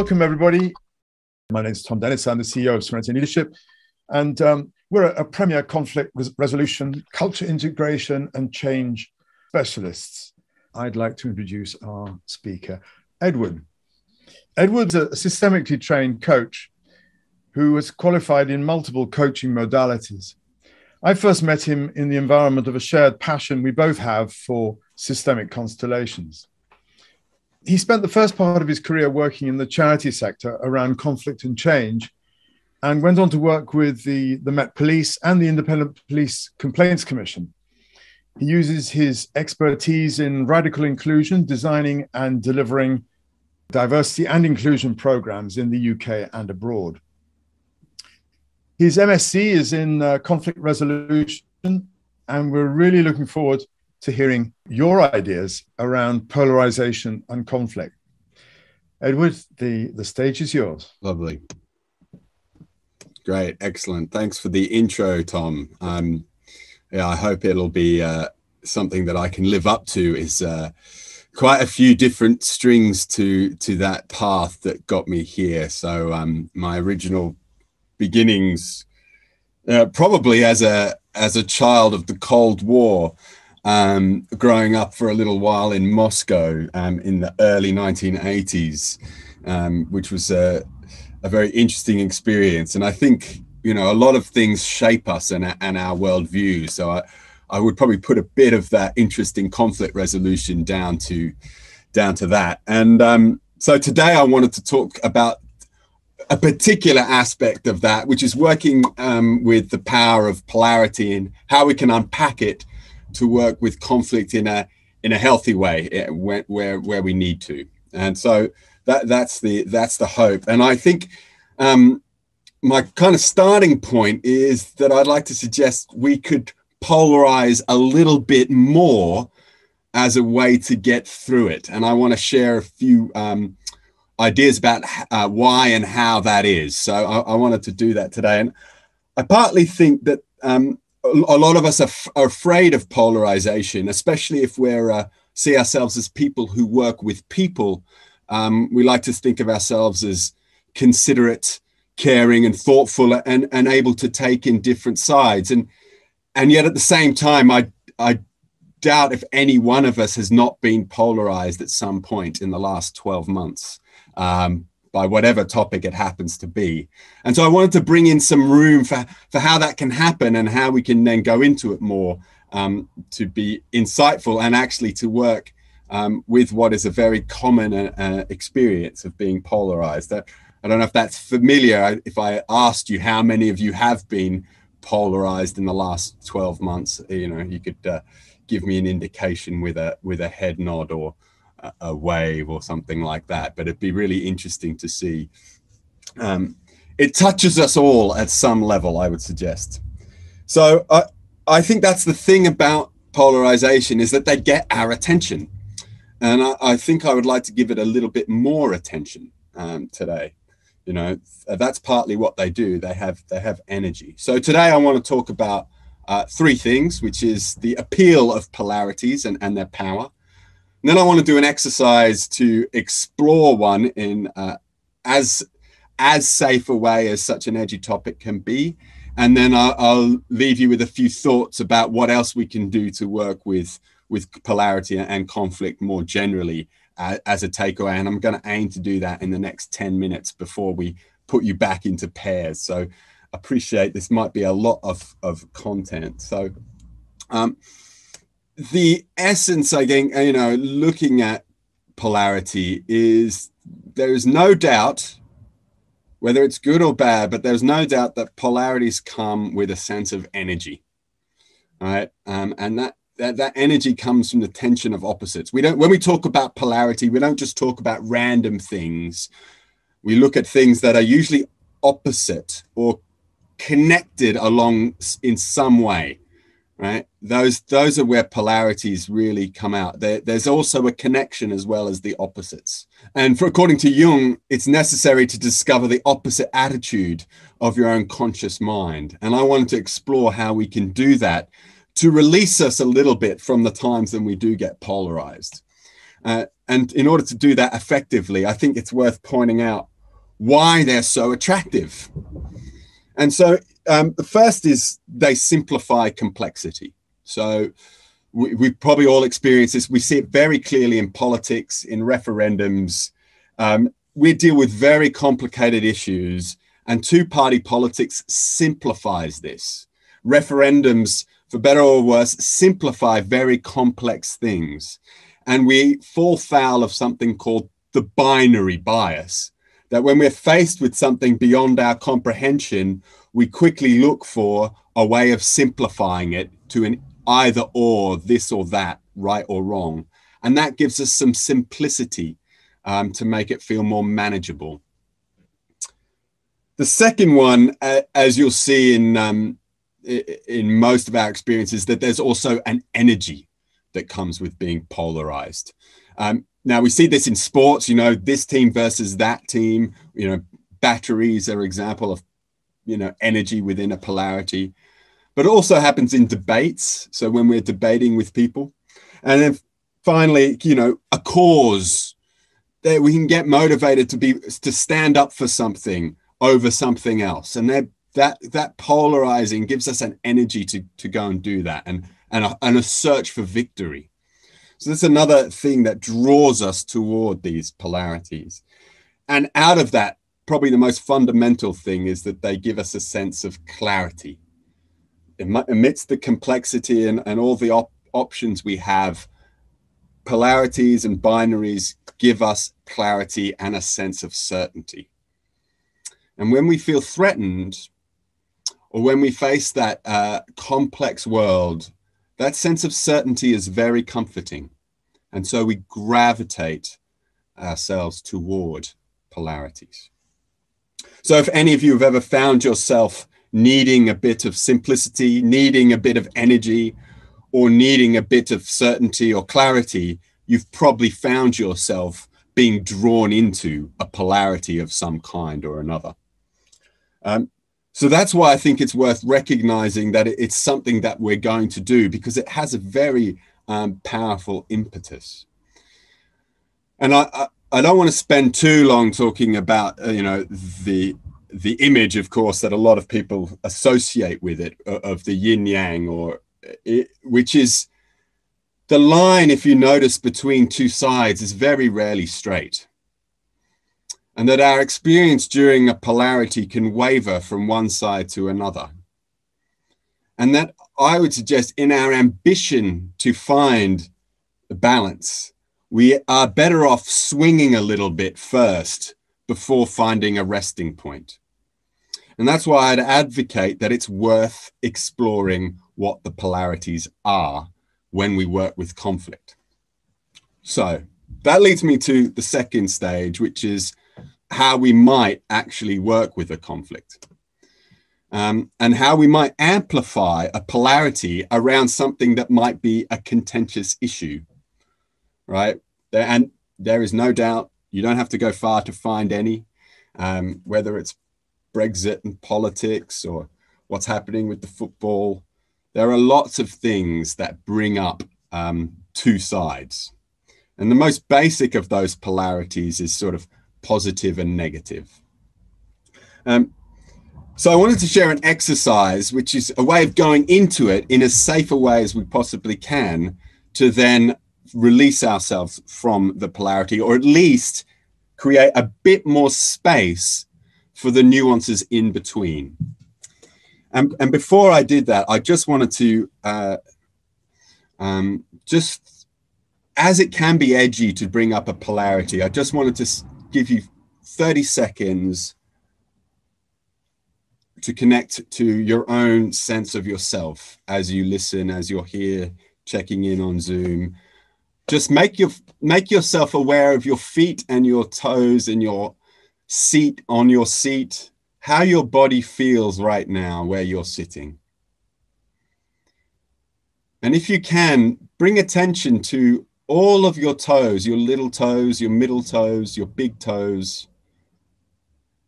Welcome, everybody. My name is Tom Dennis. I'm the CEO of Serenity in Leadership. And we're a premier conflict resolution, culture integration and change specialists. I'd like to introduce our speaker, Edward. Edward's a systemically trained coach who was qualified in multiple coaching modalities. I first met him in the environment of a shared passion we both have for systemic constellations. He spent the first part of his career working in the charity sector around conflict and change, and went on to work with the Met Police and the Independent Police Complaints Commission. He uses his expertise in radical inclusion, designing and delivering diversity and inclusion programs in the UK and abroad. His MSc is in conflict resolution, and we're really looking forward to hearing your ideas around polarization and conflict. Edward, the stage is yours. Lovely. Great, excellent. Thanks for the intro, Tom. Yeah, I hope it'll be something that I can live up to. Is quite a few different strings to that path that got me here. So my original beginnings, probably as a child of the Cold War, growing up for a little while in Moscow in the early 1980s, which was a very interesting experience. And I think, you know, a lot of things shape us and our worldview. So I would probably put a bit of that interest in conflict resolution down to that. And so today I wanted to talk about a particular aspect of that, which is working with the power of polarity and how we can unpack it to work with conflict in a healthy way where we need to. And so that's the hope. And I think my kind of starting point is that I'd like to suggest we could polarize a little bit more as a way to get through it. And I want to share a few ideas about why and how that is. So I wanted to do that today. And I partly think that a lot of us are afraid of polarization, especially if we see ourselves as people who work with people. We like to think of ourselves as considerate, caring and thoughtful and able to take in different sides. And yet at the same time, I doubt if any one of us has not been polarized at some point in the last 12 months by whatever topic it happens to be. And so I wanted to bring in some room for how that can happen and how we can then go into it more to be insightful and actually to work with what is a very common experience of being polarized. I don't know if that's familiar. If I asked you how many of you have been polarized in the last 12 months, you know, you could give me an indication with a head nod or a wave or something like that. But it'd be really interesting to see. It touches us all at some level, I would suggest. So I think that's the thing about polarization, is that they get our attention. And I think I would like to give it a little bit more attention today. You know, that's partly what they do. They have energy. So today I want to talk about three things, which is the appeal of polarities and their power. And then I want to do an exercise to explore one in as safe a way as such an edgy topic can be. And then I'll leave you with a few thoughts about what else we can do to work with polarity and conflict more generally as a takeaway. And I'm going to aim to do that in the next 10 minutes before we put you back into pairs. So appreciate this might be a lot of content. So the essence, again, you know, looking at polarity is there is no doubt, whether it's good or bad, but there's no doubt that polarities come with a sense of energy. All right. And that energy comes from the tension of opposites. When we talk about polarity, we don't just talk about random things. We look at things that are usually opposite or connected along in some way, right? Those are where polarities really come out. There's also a connection as well as the opposites. And according to Jung, it's necessary to discover the opposite attitude of your own conscious mind. And I wanted to explore how we can do that, to release us a little bit from the times when we do get polarized. And in order to do that effectively, I think it's worth pointing out why they're so attractive. And so the first is they simplify complexity. So we probably all experience this. We see it very clearly in politics, in referendums. We deal with very complicated issues, and two-party politics simplifies this. Referendums, for better or worse, simplify very complex things. And we fall foul of something called the binary bias, that when we're faced with something beyond our comprehension, we quickly look for a way of simplifying it to an either or, this or that, right or wrong. And that gives us some simplicity to make it feel more manageable. The second one, as you'll see in most of our experiences, that there's also an energy that comes with being polarized. Now we see this in sports, you know, this team versus that team, you know, batteries are an example of, you know, energy within a polarity, but it also happens in debates. So when we're debating with people, and then finally, you know, a cause that we can get motivated to stand up for something over something else. And that polarizing gives us an energy to go and do that and a search for victory. So that's another thing that draws us toward these polarities. And out of that, probably the most fundamental thing is that they give us a sense of clarity. Amidst the complexity and all the options we have, polarities and binaries give us clarity and a sense of certainty. And when we feel threatened, or when we face that complex world, that sense of certainty is very comforting. And so we gravitate ourselves toward polarities. So if any of you have ever found yourself needing a bit of simplicity, needing a bit of energy, or needing a bit of certainty or clarity, you've probably found yourself being drawn into a polarity of some kind or another. So that's why I think it's worth recognizing that it's something that we're going to do, because it has a very powerful impetus. And I don't want to spend too long talking about, you know, the image, of course, that a lot of people associate with it, of the yin yang, or it, which is the line, if you notice, between two sides is very rarely straight. And that our experience during a polarity can waver from one side to another. And that I would suggest, in our ambition to find the balance, we are better off swinging a little bit first before finding a resting point. And that's why I'd advocate that it's worth exploring what the polarities are when we work with conflict. So that leads me to the second stage, which is how we might actually work with a conflict, and how we might amplify a polarity around something that might be a contentious issue, right? And there is no doubt, you don't have to go far to find any, whether it's Brexit and politics or what's happening with the football. There are lots of things that bring up two sides. And the most basic of those polarities is sort of positive and negative. So I wanted to share an exercise, which is a way of going into it in as safe a way as we possibly can, to then release ourselves from the polarity, or at least create a bit more space for the nuances in between. And before I did that, I just wanted to just, as it can be edgy to bring up a polarity, I just wanted to give you 30 seconds to connect to your own sense of yourself as you listen, as you're here, checking in on Zoom. Just make yourself aware of your feet and your toes and your seat, on your seat, how your body feels right now where you're sitting. And if you can, bring attention to all of your toes, your little toes, your middle toes, your big toes,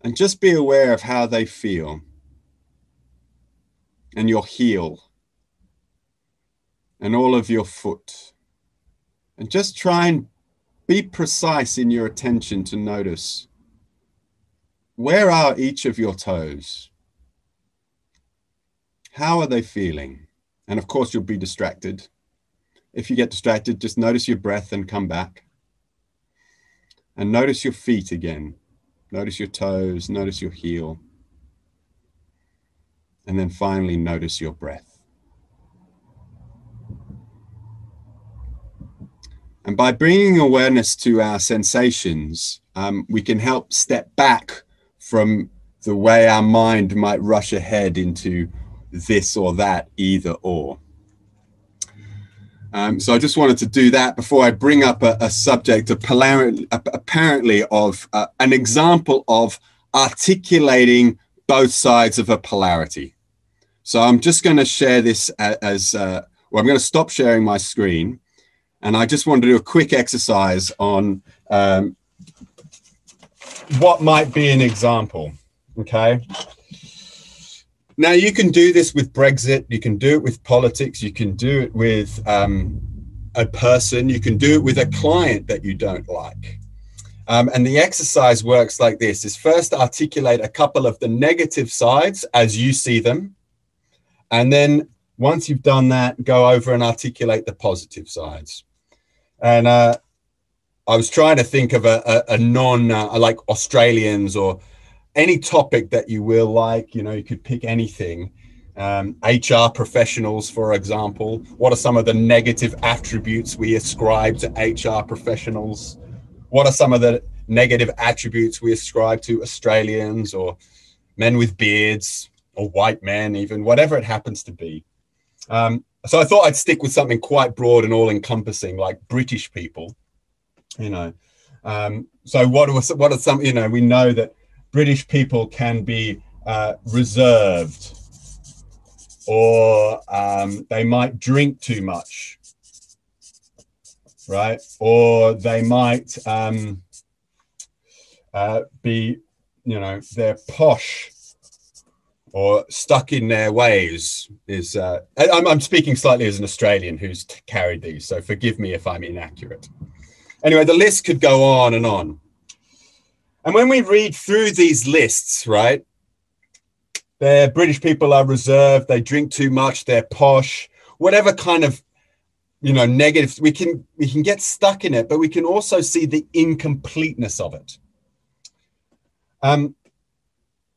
and just be aware of how they feel, and your heel, and all of your foot. And just try and be precise in your attention to notice Where are each of your toes? How are they feeling? And of course, you'll be distracted. If you get distracted, just notice your breath and come back. And notice your feet again. Notice your toes, notice your heel. And then finally, notice your breath. And by bringing awareness to our sensations, we can help step back from the way our mind might rush ahead into this or that, either or. So I just wanted to do that before I bring up a subject of apparently of an example of articulating both sides of a polarity. So I'm just going to share this well, I'm going to stop sharing my screen. And I just want to do a quick exercise on what might be an example, okay? Now, you can do this with Brexit, you can do it with politics, you can do it with a person, you can do it with a client that you don't like. And the exercise works like this, is first articulate a couple of the negative sides as you see them. And then once you've done that, go over and articulate the positive sides. And I was trying to think of a non, like Australians or any topic that you will like, you know, you could pick anything. HR professionals, for example, what are some of the negative attributes we ascribe to HR professionals? What are some of the negative attributes we ascribe to Australians or men with beards or white men, even whatever it happens to be? So I thought I'd stick with something quite broad and all-encompassing, like British people, you know. So what are some, you know, we know that British people can be reserved, or they might drink too much, right? Or they might be, you know, they're posh or stuck in their ways. Is I'm speaking slightly as an Australian who's carried these, so forgive me if I'm inaccurate. Anyway, the list could go on and on. And when we read through these lists, right, the British people are reserved, they drink too much, they're posh, whatever kind of, you know, negative, we can get stuck in it, but we can also see the incompleteness of it.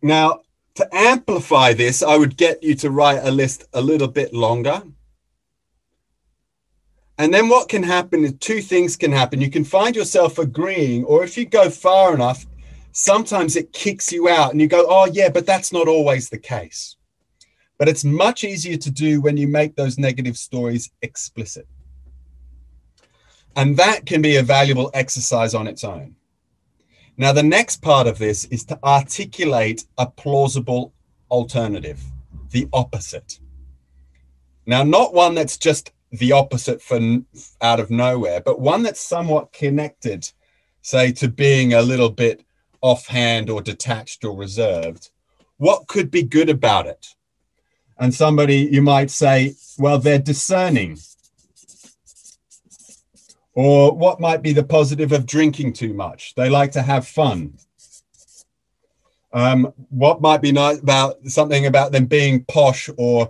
Now, to amplify this, I would get you to write a list a little bit longer. And then what can happen is two things can happen. You can find yourself agreeing, or if you go far enough, sometimes it kicks you out and you go, oh yeah, but that's not always the case. But it's much easier to do when you make those negative stories explicit. And that can be a valuable exercise on its own. Now, the next part of this is to articulate a plausible alternative, the opposite. Now, not one that's just the opposite from out of nowhere, but one that's somewhat connected, say, to being a little bit offhand or detached or reserved. What could be good about it? And somebody, you might say, well, they're discerning. Or what might be the positive of drinking too much? They like to have fun. What might be nice about something about them being posh or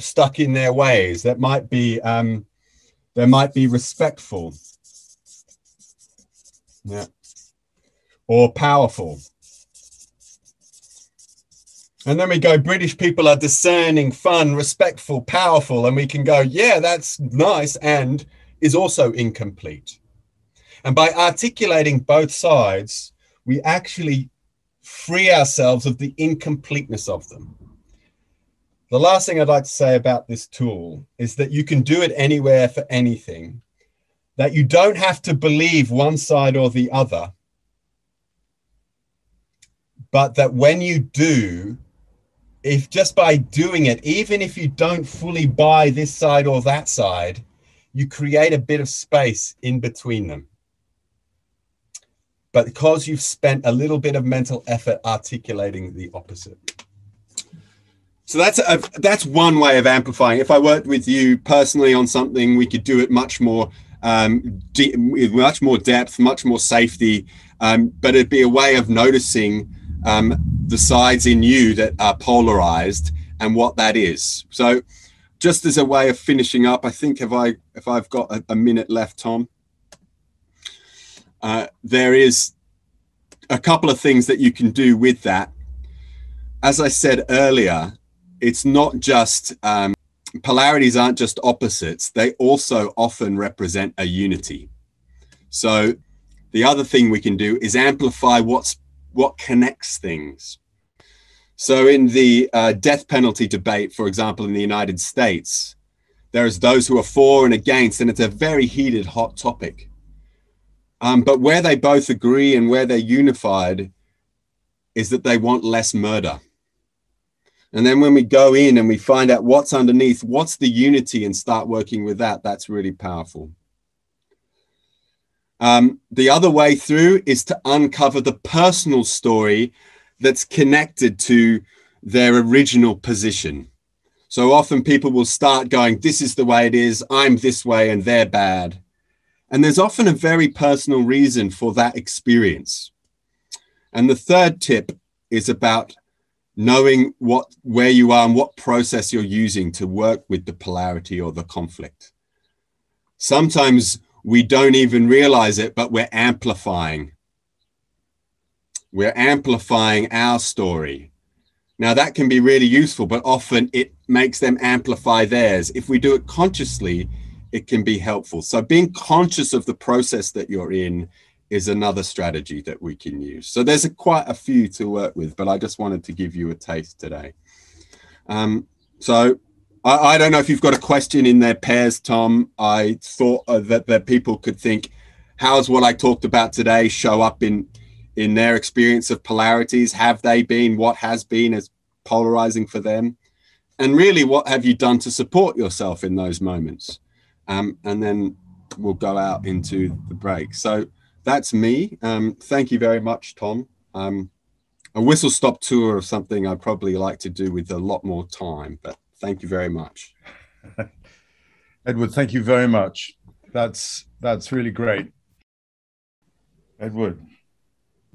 stuck in their ways? That might be they might be respectful, yeah, or powerful. And then we go, British people are discerning, fun, respectful, powerful, and we can go, yeah, that's nice, and is also incomplete. And by articulating both sides, we actually free ourselves of the incompleteness of them. The last thing I'd like to say about this tool is that you can do it anywhere for anything, that you don't have to believe one side or the other, but that when you do, if just by doing it, even if you don't fully buy this side or that side, you create a bit of space in between them. But because you've spent a little bit of mental effort articulating the opposite. So that's one way of amplifying. If I worked with you personally on something, we could do it much more, with much more depth, much more safety, but it'd be a way of noticing the sides in you that are polarized and what that is. So just as a way of finishing up, I think if I've got a minute left, Tom, there is a couple of things that you can do with that. As I said earlier, it's not just polarities aren't just opposites. They also often represent a unity. So the other thing we can do is amplify what connects things. So in the death penalty debate, for example, in the United States, there's those who are for and against, and it's a very heated, hot topic. But where they both agree and where they're unified is that they want less murder. And then when we go in and we find out what's underneath, what's the unity, and start working with that, that's really powerful. The other way through is to uncover the personal story that's connected to their original position. So often people will start going, this is the way it is, I'm this way, and they're bad. And there's often a very personal reason for that experience. And the third tip is about knowing where you are and what process you're using to work with the polarity or the conflict. Sometimes we don't even realize it, but we're amplifying. We're amplifying our story. Now that can be really useful, but often it makes them amplify theirs. If we do it consciously, it can be helpful. So being conscious of the process that you're in is another strategy that we can use. So there's quite a few to work with, but I just wanted to give you a taste today. So I don't know if you've got a question in their pairs, Tom. I thought that people could think, how's what I talked about today show up in their experience of polarities? Have they been, what has been as polarizing for them? And really, what have you done to support yourself in those moments? And then we'll go out into the break. So that's me. Thank you very much, Tom. A whistle stop tour of something I'd probably like to do with a lot more time, but thank you very much. Edward, thank you very much. That's really great. Edward,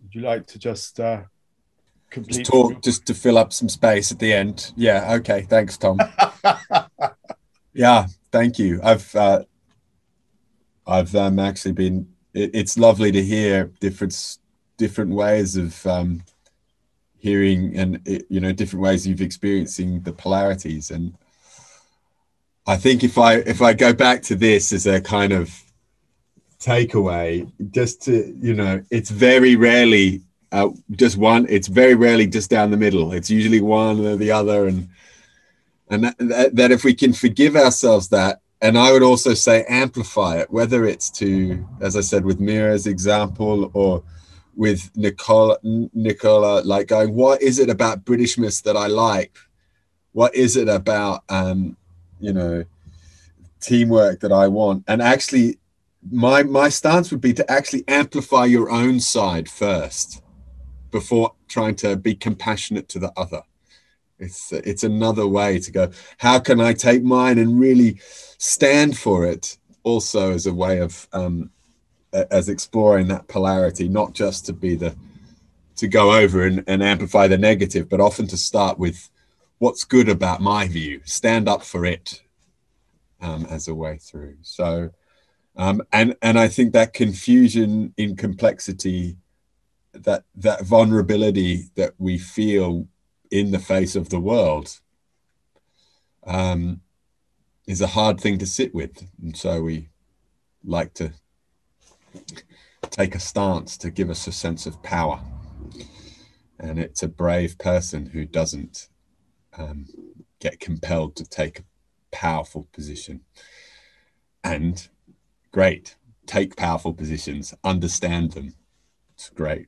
would you like to just complete? Just talk just to fill up some space at the end. Yeah, okay, thanks, Tom. Yeah, thank you. I've actually been, it's lovely to hear different ways of hearing, and you know, different ways you've experiencing the polarities. And I think if I go back to this as a kind of takeaway, just to, you know, it's very rarely just one. It's very rarely just down the middle. It's usually one or the other, and that if we can forgive ourselves that. And I would also say amplify it, whether it's to, as I said, with Mira's example, or with Nicola, like going, what is it about Britishness that I like? What is it about, you know, teamwork that I want? And actually, my stance would be to actually amplify your own side first, before trying to be compassionate to the other. It's another way to go, how can I take mine and really stand for it, also as a way of as exploring that polarity, not just to go over and amplify the negative, but often to start with what's good about my view, stand up for it as a way through. So and I think that confusion in complexity, that vulnerability that we feel in the face of the world is a hard thing to sit with. And so we like to take a stance to give us a sense of power. And it's a brave person who doesn't get compelled to take a powerful position. And great, take powerful positions, understand them. It's great.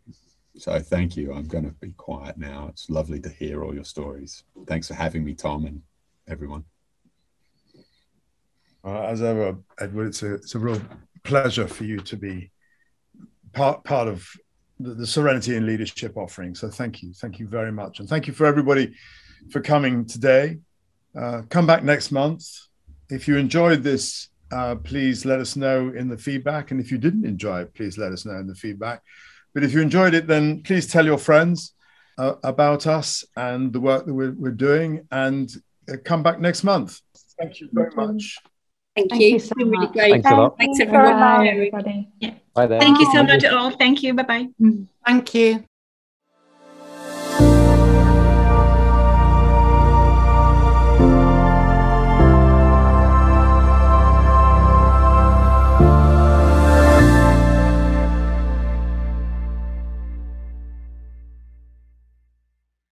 So thank you. I'm going to be quiet now. It's lovely to hear all your stories. Thanks for having me, Tom, and everyone. As ever, Edward, it's a real pleasure for you to be part of the Serenity in Leadership offering. So thank you. Thank you very much. And thank you for everybody for coming today. Come back next month. If you enjoyed this, please let us know in the feedback. And if you didn't enjoy it, please let us know in the feedback. But if you enjoyed it, then please tell your friends. about us and the work that we're doing, and come back next month. Thank you very much. Thank you. You so really much. Great. Thanks a lot. Thanks everyone. Bye, everybody. Yeah. Bye there. Thank you so much all. Thank you. Bye-bye. Thank you.